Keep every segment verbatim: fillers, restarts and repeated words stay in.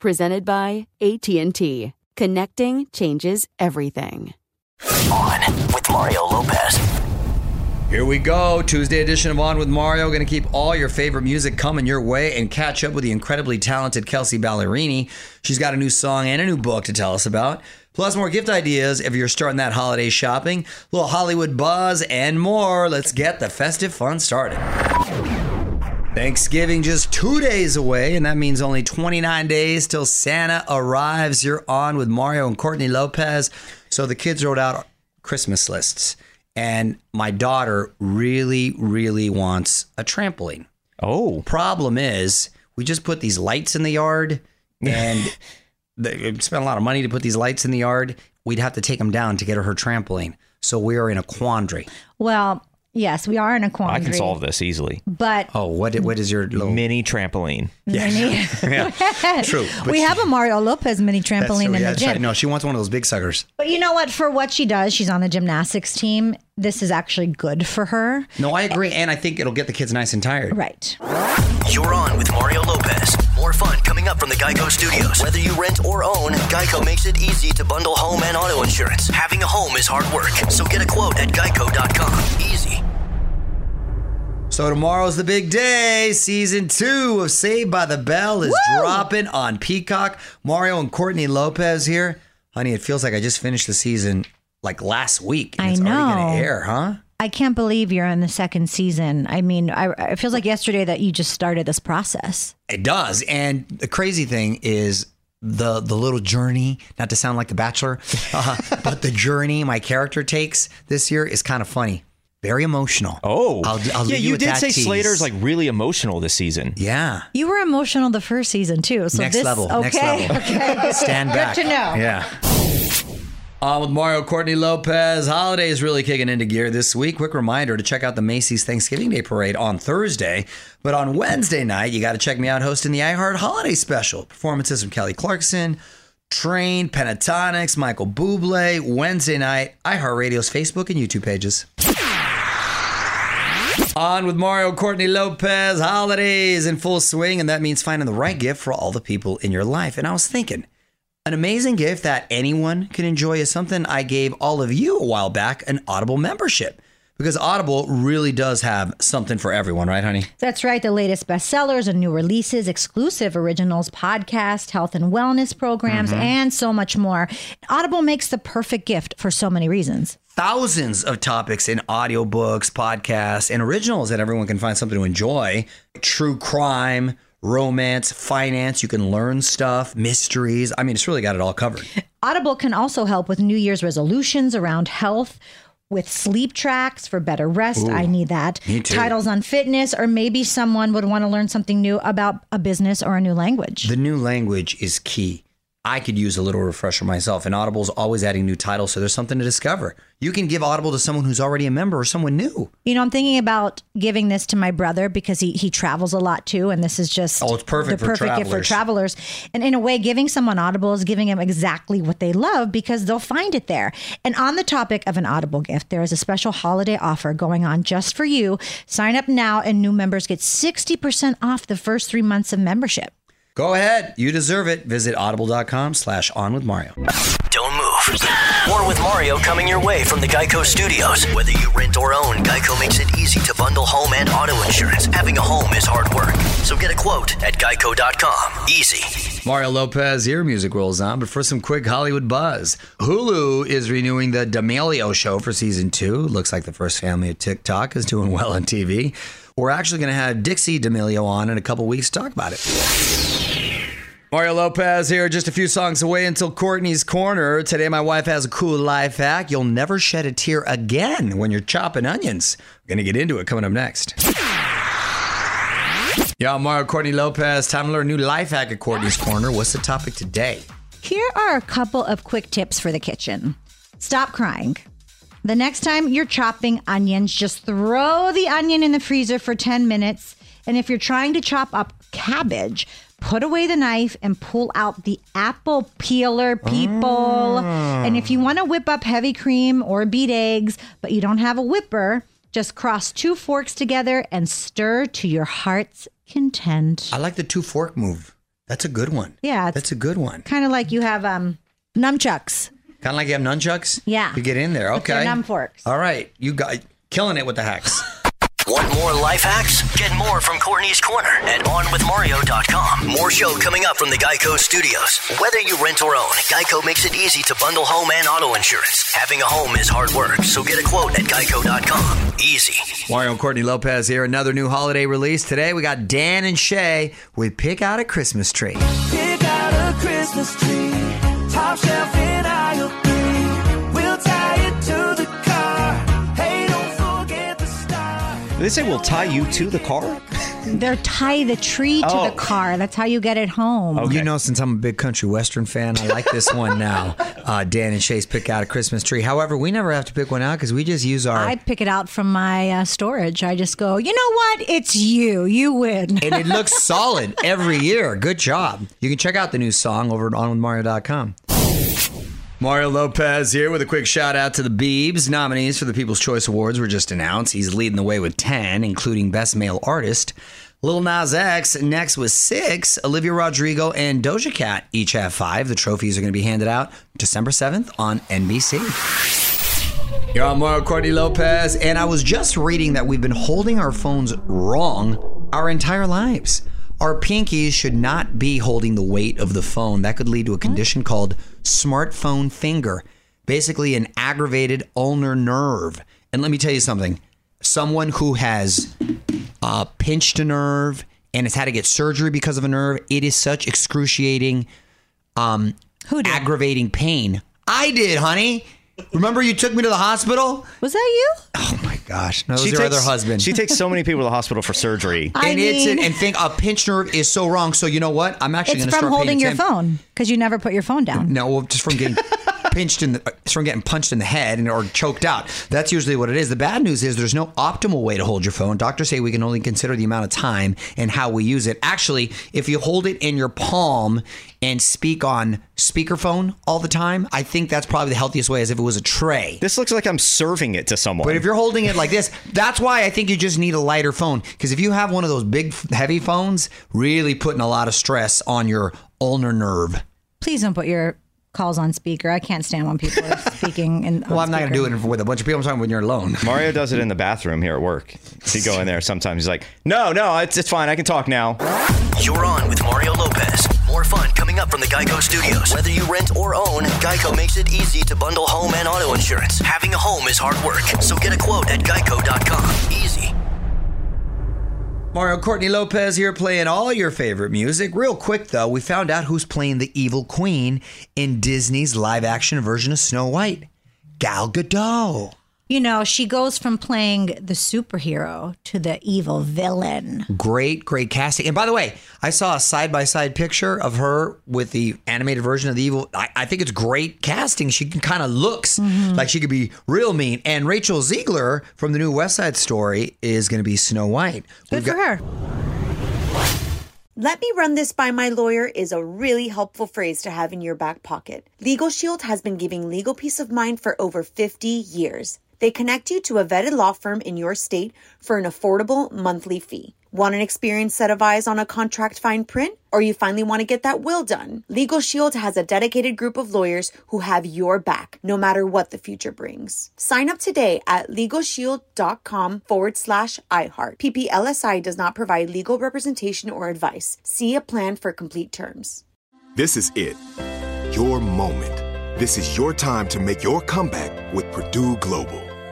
Presented by A T and T. Connecting changes everything. On with Mario Lopez. Here we go. Tuesday edition of On with Mario. Going to keep all your favorite music coming your way and catch up with the incredibly talented Kelsea Ballerini. She's got a new song and a new book to tell us about. Plus more gift ideas if you're starting that holiday shopping. A little Hollywood buzz and more. Let's get the festive fun started. Thanksgiving just two days away, and that means only twenty-nine days till Santa arrives. You're on with Mario and Courtney Lopez. So the kids wrote out Christmas lists, and my daughter really, really wants a trampoline. Oh. Problem is, we just put these lights in the yard, and they spent a lot of money to put these lights in the yard. We'd have to take them down to get her her trampoline. So we are in a quandary. Well... Yes, we are in a quandary. I can solve this easily. But oh, what what is your little... mini trampoline? Yes. Mini. Yeah, true. We she... have a Mario Lopez mini trampoline in yeah, the gym. Right. No, she wants one of those big suckers. But you know what? For what she does, she's on the gymnastics team. This is actually good for her. No, I agree, and I think it'll get the kids nice and tired. Right. You're on with Mario Lopez. More fun coming up from the GEICO studios. Whether you rent or own, GEICO makes it easy to bundle home and auto insurance. Having a home is hard work, so get a quote at geico dot com. Easy. So tomorrow's the big day. Season two of Saved by the Bell is Woo! dropping on Peacock. Mario and Courtney Lopez here. Honey, it feels like I just finished the season like last week. And I it's know. already going to air, huh? I can't believe you're on the second season. I mean, I, it feels like yesterday that you just started this process. It does. And the crazy thing is the the little journey, not to sound like The Bachelor, uh, but the journey my character takes this year is kind of funny. Very emotional. Oh. I'll, I'll yeah, leave you, you with did that say tease. Slater's like really emotional this season. Yeah. You were emotional the first season too. So next this, level. Okay, next level. Okay. Stand back. Good to know. Yeah. On with Mario, Courtney Lopez. Holidays really kicking into gear this week. Quick reminder to check out the Macy's Thanksgiving Day Parade on Thursday. But on Wednesday night, you got to check me out hosting the iHeart Holiday Special. Performances from Kelly Clarkson, Train, Pentatonix, Michael Bublé. Wednesday night, iHeartRadio's Facebook and YouTube pages. On with Mario, Courtney Lopez. Holidays in full swing, and that means finding the right gift for all the people in your life. And I was thinking... an amazing gift that anyone can enjoy is something I gave all of you a while back, an Audible membership. Because Audible really does have something for everyone, right, honey? That's right. The latest bestsellers and new releases, exclusive originals, podcasts, health and wellness programs, mm-hmm. and so much more. Audible makes the perfect gift for so many reasons. Thousands of topics in audiobooks, podcasts, and originals that everyone can find something to enjoy. True crime, romance, finance, you can learn stuff, mysteries. I mean, it's really got it all covered. Audible can also help with New Year's resolutions around health, with sleep tracks for better rest. Ooh, I need that. Me too. Titles on fitness, or maybe someone would want to learn something new about a business or a new language. The new language is key. I could use a little refresher myself, and Audible's always adding new titles, so there's something to discover. You can give Audible to someone who's already a member or someone new. You know, I'm thinking about giving this to my brother because he, he travels a lot too, and this is just oh, it's perfect the for perfect travelers. gift for travelers. And in a way, giving someone Audible is giving them exactly what they love because they'll find it there. And on the topic of an Audible gift, there is a special holiday offer going on just for you. Sign up now, and new members get sixty percent off the first three months of membership. Go ahead. You deserve it. Visit audible.com slash on with Mario. Don't move. More with Mario coming your way from the GEICO studios. Whether you rent or own, GEICO makes it easy to bundle home and auto insurance. Having a home is hard work. So get a quote at geico dot com. Easy. Mario Lopez, your music rolls on, but for some quick Hollywood buzz. Hulu is renewing the D'Amelio show for season two. Looks like the first family of TikTok is doing well on T V. We're actually going to have Dixie D'Amelio on in a couple weeks to talk about it. Mario Lopez here, just a few songs away until Courtney's Corner. Today, my wife has a cool life hack. You'll never shed a tear again when you're chopping onions. We're going to get into it coming up next. Yo, Mario, Courtney Lopez. Time to learn a new life hack at Courtney's Corner. What's the topic today? Here are a couple of quick tips for the kitchen. Stop crying. The next time you're chopping onions, just throw the onion in the freezer for ten minutes. And if you're trying to chop up cabbage, put away the knife and pull out the apple peeler, people. Mm. And if you want to whip up heavy cream or beat eggs, but you don't have a whipper, just cross two forks together and stir to your heart's content. I like the two fork move. That's a good one. Yeah. That's a good one. Kind of like you have um, nunchucks. Kind of like you have nunchucks? Yeah. You get in there. Okay. With your num forks. All right. You got killing it with the hacks. Want more life hacks? Get more from Courtney's Corner at on with mario dot com. More show coming up from the GEICO studios. Whether you rent or own, GEICO makes it easy to bundle home and auto insurance. Having a home is hard work, so get a quote at geico dot com. Easy. Mario and Courtney Lopez here. Another new holiday release. Today we got Dan and Shay with Pick Out a Christmas Tree. Pick out a Christmas tree. Top shelf in aisle three. We'll tie it to the car. They say we'll tie you to the car? They're tie the tree to oh. the car. That's how you get it home. Okay. You know, since I'm a big country western fan, I like this one now. Uh, Dan and Shay's Pick Out a Christmas Tree. However, we never have to pick one out because we just use our... I pick it out from my uh, storage. I just go, you know what? It's you. You win. And it looks solid every year. Good job. You can check out the new song over at on with mario dot com. Mario Lopez here with a quick shout out to the Biebs. Nominees for the People's Choice Awards were just announced. He's leading the way with ten, including Best Male Artist. Lil Nas X next with six. Olivia Rodrigo and Doja Cat each have five. The trophies are going to be handed out December seventh on N B C. You're on Mario, Courtney Lopez, and I was just reading that we've been holding our phones wrong our entire lives. Our pinkies should not be holding the weight of the phone. That could lead to a condition called smartphone finger, basically an aggravated ulnar nerve. And let me tell you something. Someone who has uh, pinched a nerve and has had to get surgery because of a nerve, it is such excruciating, um, who did? aggravating pain. I did, honey. Remember you took me to the hospital? Was that you? Oh, my gosh. No, it was she your takes, other husband. She takes so many people to the hospital for surgery. I and mean, it's an, and think a pinched nerve is so wrong. So you know what? I'm actually going to start paying attention. It's from holding your phone because you never put your phone down. No, well, just from getting pinched in the, from getting punched in the head and or choked out. That's usually what it is. The bad news is there's no optimal way to hold your phone. Doctors say we can only consider the amount of time and how we use it. Actually, if you hold it in your palm and speak on speakerphone all the time, I think that's probably the healthiest way, as if it was a tray. This looks like I'm serving it to someone. But if you're holding it like this, that's why I think you just need a lighter phone. Because if you have one of those big, heavy phones, really putting a lot of stress on your ulnar nerve. Please don't put your calls on speaker. I can't stand when people are speaking. In, well, I'm not going to do it with a bunch of people. I'm talking when you're alone. Mario does it in the bathroom here at work. He go in there sometimes. He's like, no, no, it's, it's fine. I can talk now. You're on with Mario Lopez. More fun coming up from the GEICO studios. Whether you rent or own, GEICO makes it easy to bundle home and auto insurance. Having a home is hard work. So get a quote at geico dot com. Easy. Mario, Courtney Lopez here playing all your favorite music. Real quick, though, we found out who's playing the evil queen in Disney's live-action version of Snow White. Gal Gadot. you know, she goes from playing the superhero to the evil villain. Great, great casting. And by the way, I saw a side-by-side picture of her with the animated version of the evil. I, I think it's great casting. She kind of looks mm-hmm. like she could be real mean. And Rachel Ziegler from the new West Side Story is going to be Snow White. Good We've for got- her. Let me run this by my lawyer is a really helpful phrase to have in your back pocket. LegalShield has been giving legal peace of mind for over fifty years. They connect you to a vetted law firm in your state for an affordable monthly fee. Want an experienced set of eyes on a contract fine print? Or you finally want to get that will done? LegalShield has a dedicated group of lawyers who have your back, no matter what the future brings. Sign up today at LegalShield.com forward slash iHeart. P P L S I does not provide legal representation or advice. See a plan for complete terms. This is it. Your moment. This is your time to make your comeback with Purdue Global.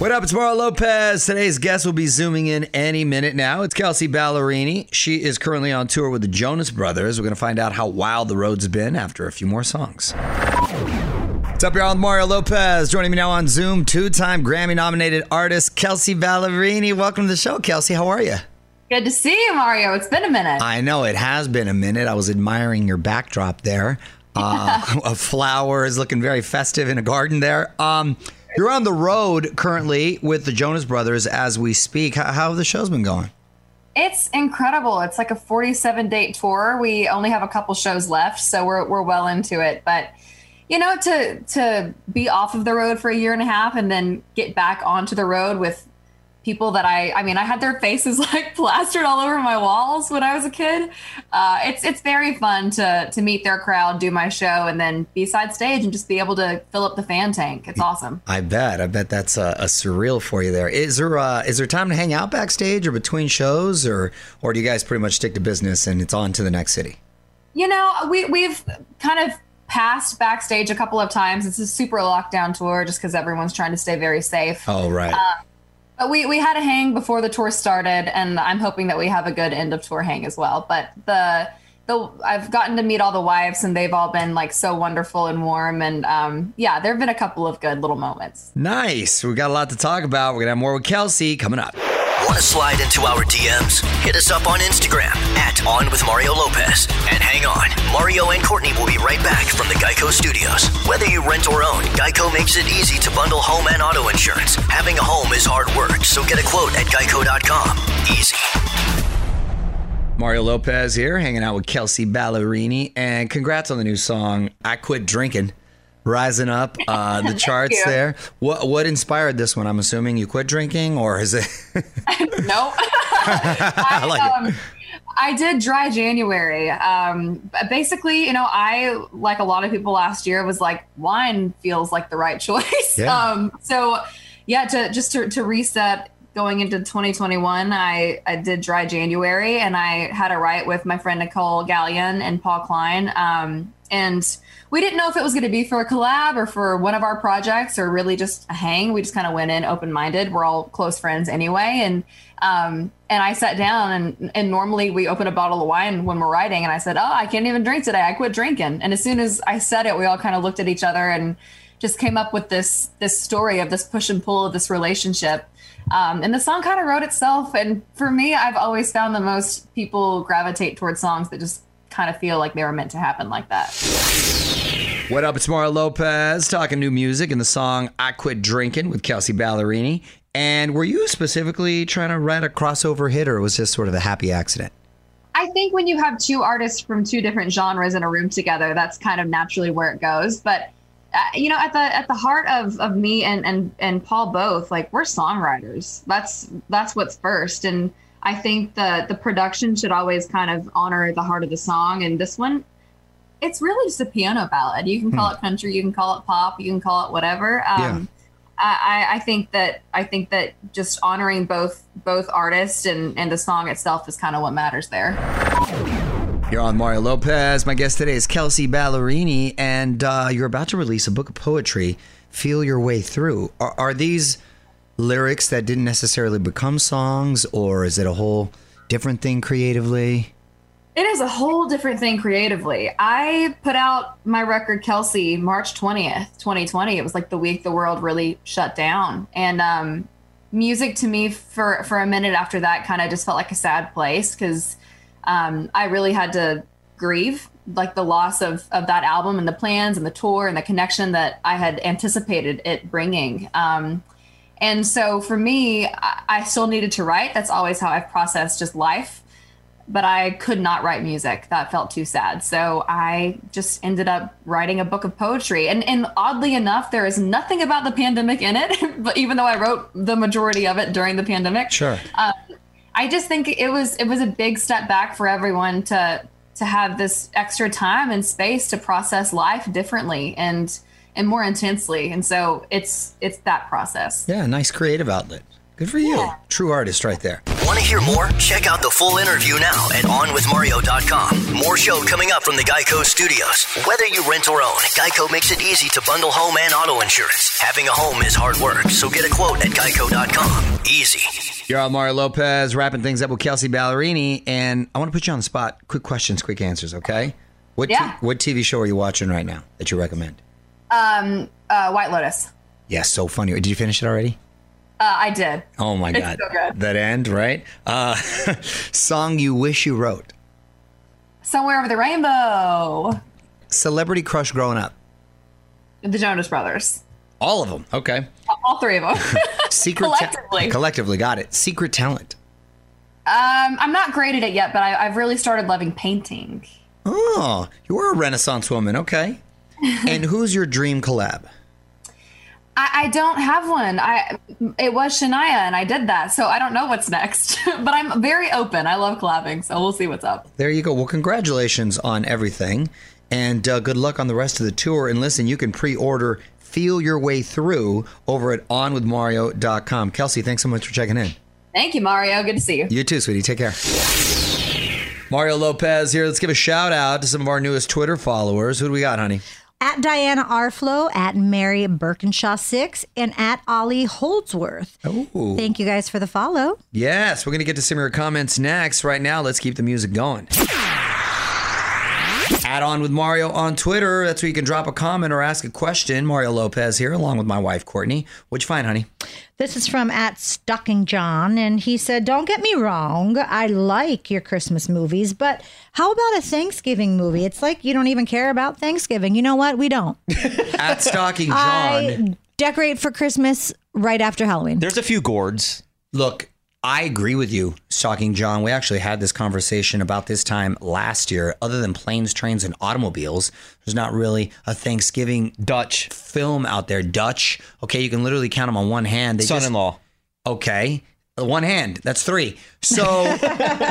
What up? It's Mauro Lopez. Today's guest will be zooming in any minute now. It's Kelsea Ballerini. She is currently on tour with the Jonas Brothers. We're going to find out how wild the road's been after a few more songs. What's up, y'all? I'm Mario Lopez. Joining me now on Zoom, two-time Grammy-nominated artist Kelsea Ballerini. Welcome to the show, Kelsea. How are you? Good to see you, Mario. It's been a minute. I know. It has been a minute. I was admiring your backdrop there. Uh, a flower is looking very festive in a garden there. Um... You're on the road currently with the Jonas Brothers as we speak. How, how have the show's been going? It's incredible. It's like a forty-seven date tour. We only have a couple shows left, so we're we're well into it. But, you know, to to be off of the road for a year and a half and then get back onto the road with people that I, I mean, I had their faces like plastered all over my walls when I was a kid. Uh, it's it's very fun to to meet their crowd, do my show, and then be side stage and just be able to fill up the fan tank. It's awesome. I bet. I bet that's a, a surreal for you there. Is there uh, is there time to hang out backstage or between shows, or or do you guys pretty much stick to business and it's on to the next city? You know, we we've kind of passed backstage a couple of times. It's a super lockdown tour just because everyone's trying to stay very safe. Oh, right. Uh, But we, we had a hang before the tour started, and I'm hoping that we have a good end of tour hang as well. But the the I've gotten to meet all the wives, and they've all been like so wonderful and warm. And um, yeah, there have been a couple of good little moments. Nice. We got a lot to talk about. We're gonna have more with Kelsea coming up. Want to slide into our D Ms? Hit us up on Instagram at OnWithMarioLopez. And hang on, Mario and Courtney will be right back from the GEICO studios. Whether you rent or own, GEICO makes it easy to bundle home and auto insurance. Having a home is hard work, so get a quote at geico dot com. Easy. Mario Lopez here, hanging out with Kelsea Ballerini. And congrats on the new song, I Quit Drinking. Rising up uh, the charts there. What what inspired this one? I'm assuming you quit drinking, or is it? No. I, I like um, it. I did dry January. Um, basically, you know, I, like a lot of people last year, was like, wine feels like the right choice. Yeah. Um, so, yeah, to just to, to reset going into twenty twenty-one, I, I did dry January, and I had a write with my friend Nicole Gallion and Paul Klein. Um, and we didn't know if it was going to be for a collab or for one of our projects or really just a hang. We just kind of went in open-minded. We're all close friends anyway. And um, and I sat down, and, and normally we open a bottle of wine when we're writing. And I said, oh, I can't even drink today. I quit drinking. And as soon as I said it, we all kind of looked at each other and just came up with this this story of this push and pull of this relationship. Um, and the song kind of wrote itself. And for me, I've always found the most people gravitate towards songs that just kind of feel like they were meant to happen like that. What up? It's Mario Lopez talking new music and the song I Quit Drinking with Kelsea Ballerini. And were you specifically trying to write a crossover hit, or was this sort of a happy accident? I think when you have two artists from two different genres in a room together, that's kind of naturally where it goes. But Uh, you know, at the at the heart of, of me and, and, and Paul both, like, we're songwriters. That's that's what's first. And I think the, the production should always kind of honor the heart of the song. And this one, it's really just a piano ballad. You can call hmm. it country, you can call it pop, you can call it whatever. Um, yeah. I, I think that I think that just honoring both both artists and, and the song itself is kind of what matters there. You're on Mario Lopez. My guest today is Kelsea Ballerini, and uh, you're about to release a book of poetry, Feel Your Way Through. Are, are these lyrics that didn't necessarily become songs, or is it a whole different thing creatively? It is a whole different thing creatively. I put out my record, Kelsea, March twentieth, twenty twenty. It was like the week the world really shut down. And um, music to me for, for a minute after that kind of just felt like a sad place, because Um, I really had to grieve, like, the loss of, of that album and the plans and the tour and the connection that I had anticipated it bringing. Um, and so for me, I, I still needed to write. That's always how I've processed just life. But I could not write music. That felt too sad. So I just ended up writing a book of poetry. And, and oddly enough, there is nothing about the pandemic in it, but even though I wrote the majority of it during the pandemic. Sure. Uh, I just think it was it was a big step back for everyone to to have this extra time and space to process life differently and and more intensely. And so it's it's that process. Yeah, nice creative outlet. Good for you. Yeah. True artist right there. Want to hear more? Check out the full interview now at on with mario dot com. More show coming up from the GEICO studios. Whether you rent or own, GEICO makes it easy to bundle home and auto insurance. Having a home is hard work, so get a quote at geico dot com. Easy. You're on Mario Lopez, wrapping things up with Kelsea Ballerini, and I want to put you on the spot. Quick questions, quick answers, okay? What yeah. t- What T V show are you watching right now that you recommend? Um, uh, White Lotus. Yeah, so funny. Did you finish it already? Uh, I did. Oh my God. It's so good. That end, right? Uh, song you wish you wrote. Somewhere Over the Rainbow. Celebrity crush growing up. The Jonas Brothers. All of them. Okay. All three of them. Secret collectively. Ta- collectively. Got it. Secret talent. Um, I'm not great at it yet, but I, I've really started loving painting. Oh, you're a Renaissance woman. Okay. And who's your dream collab? I don't have one. I it was Shania, and I did that, so I don't know what's next. But I'm very open. I love collabing, so we'll see what's up. There you go. Well, congratulations on everything, and uh, good luck on the rest of the tour. And listen, you can pre-order Feel Your Way Through over at on with mario dot com. Kelsea, thanks so much for checking in. Thank you, Mario. Good to see you. You too, sweetie. Take care. Mario Lopez here. Let's give a shout out to some of our newest Twitter followers. Who do we got, honey? At Diana Arflow, at Mary Birkinshaw six, and at Ollie Holdsworth. Oh. Thank you guys for the follow. Yes, we're going to get to some of your comments next. Right now, let's keep the music going. Add on with Mario on Twitter. That's where you can drop a comment or ask a question. Mario Lopez here, along with my wife, Courtney. What'd you find, honey? This is from at Stocking John, and he said, don't get me wrong, I like your Christmas movies, but how about a Thanksgiving movie? It's like you don't even care about Thanksgiving. You know what? We don't. At Stocking John. I decorate for Christmas right after Halloween. There's a few gourds. Look, I agree with you, Stocking John. We actually had this conversation about this time last year. Other than Planes, Trains, and Automobiles, there's not really a Thanksgiving Dutch film out there. Dutch. Okay, you can literally count them on one hand. They Son-in-Law. Just, okay. one hand. That's three. So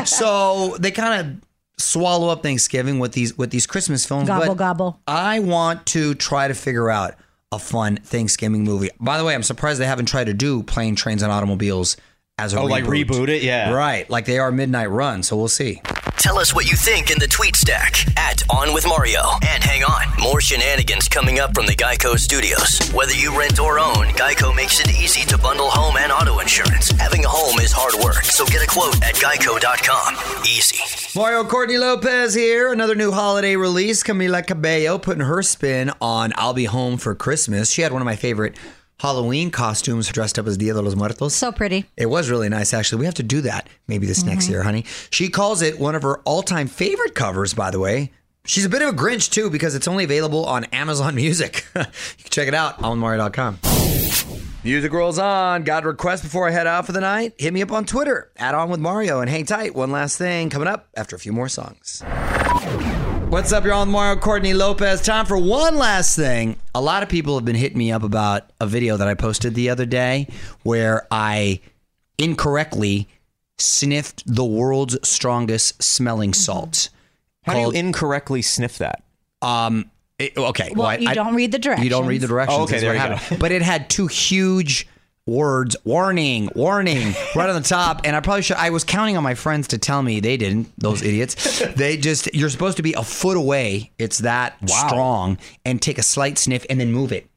so they kind of swallow up Thanksgiving with these with these Christmas films. Gobble, but gobble. I want to try to figure out a fun Thanksgiving movie. By the way, I'm surprised they haven't tried to do Plane, Trains, and Automobiles as a oh, reboot. Like reboot it? Yeah. Right. Like they are Midnight Run, so we'll see. Tell us what you think in the tweet stack at On With Mario. And hang on, more shenanigans coming up from the GEICO studios. Whether you rent or own, GEICO makes it easy to bundle home and auto insurance. Having a home is hard work, so get a quote at geico dot com. Easy. Mario Courtney Lopez here. Another new holiday release, Camila Cabello putting her spin on I'll Be Home for Christmas. She had one of my favorite Halloween costumes, dressed up as Dia de los Muertos. So pretty. It was really nice, actually. We have to do that maybe this mm-hmm. next year, honey. She calls it one of her all-time favorite covers, by the way. She's a bit of a Grinch, too, because it's only available on Amazon Music. You can check it out on Mario dot com. Music rolls on. Got a request before I head out for the night? Hit me up on Twitter, at On With Mario, and hang tight. One last thing coming up after a few more songs. What's up, y'all? I'm Mario Courtney Lopez. Time for one last thing. A lot of people have been hitting me up about a video that I posted the other day where I incorrectly sniffed the world's strongest smelling salt. How called, do you incorrectly sniff that? Um, it, okay. Well, well I, you I, don't read the directions. You don't read the directions. Oh, okay, there you go. But it had two huge words, warning, warning, right on the top. And I probably should, I was counting on my friends to tell me they didn't, those idiots. They just, you're supposed to be a foot away. It's that wow. strong and take a slight sniff and then move it.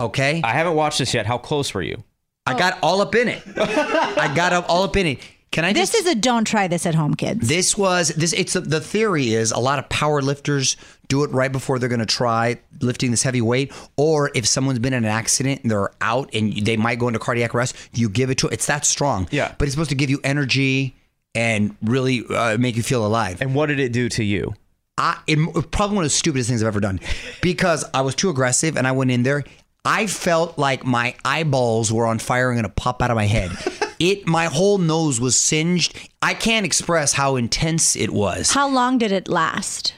Okay. I haven't watched this yet. How close were you? I oh. got all up in it. I got up all up in it. Can I just, this is a don't try this at home, kids. This was, this. It's the theory is a lot of power lifters do it right before they're going to try lifting this heavy weight. Or if someone's been in an accident and they're out and they might go into cardiac arrest, you give it to it. It's that strong. Yeah. But it's supposed to give you energy and really uh, make you feel alive. And what did it do to you? I, it, probably one of the stupidest things I've ever done because I was too aggressive and I went in there. I felt like my eyeballs were on fire and going to pop out of my head. It, my whole nose was singed. I can't express how intense it was. How long did it last?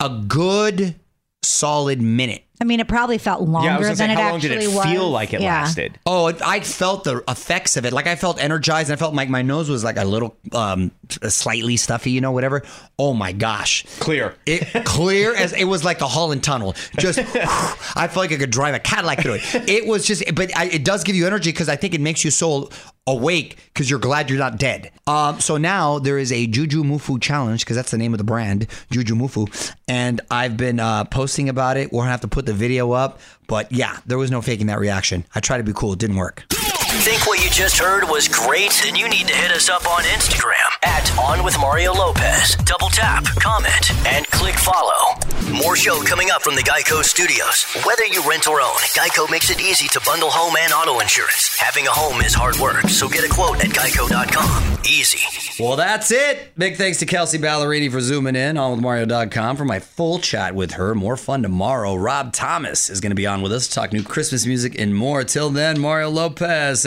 A good solid minute. I mean, it probably felt longer yeah, I was gonna than say, it how actually long did it was. Feel like it yeah. lasted? Oh, it, I felt the effects of it. Like I felt energized. And I felt like my nose was like a little, um, slightly stuffy, you know, whatever. Oh my gosh, clear, it clear as it was like the Holland Tunnel. Just, I felt like I could drive a Cadillac through it. It was just, but I, it does give you energy because I think it makes you so awake because you're glad you're not dead. Um, so now there is a Jujimufu challenge because that's the name of the brand, Jujimufu, and I've been uh, posting about it. We're gonna have to put the video up, but yeah, there was no faking that reaction. I tried to be cool, it didn't work. Think what you just heard was great? Then you need to hit us up on Instagram at OnWithMarioLopez. Double tap, comment, and click follow. More show coming up from the GEICO studios. Whether you rent or own, GEICO makes it easy to bundle home and auto insurance. Having a home is hard work, so get a quote at geico dot com. Easy. Well, that's it. Big thanks to Kelsea Ballerini for zooming in on with mario dot com for my full chat with her. More fun tomorrow. Rob Thomas is going to be on with us to talk new Christmas music and more. Till then, Mario Lopez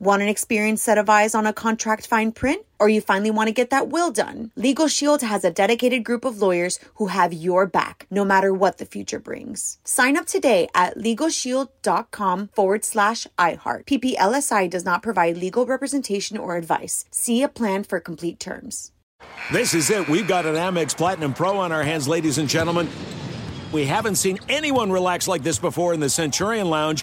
Want an experienced set of eyes on a contract fine print? Or you finally want to get that will done? LegalShield has a dedicated group of lawyers who have your back, no matter what the future brings. Sign up today at LegalShield.com forward slash iHeart. P P L S I does not provide legal representation or advice. See a plan for complete terms. This is it. We've got an Amex Platinum Pro on our hands, ladies and gentlemen. We haven't seen anyone relax like this before in the Centurion Lounge.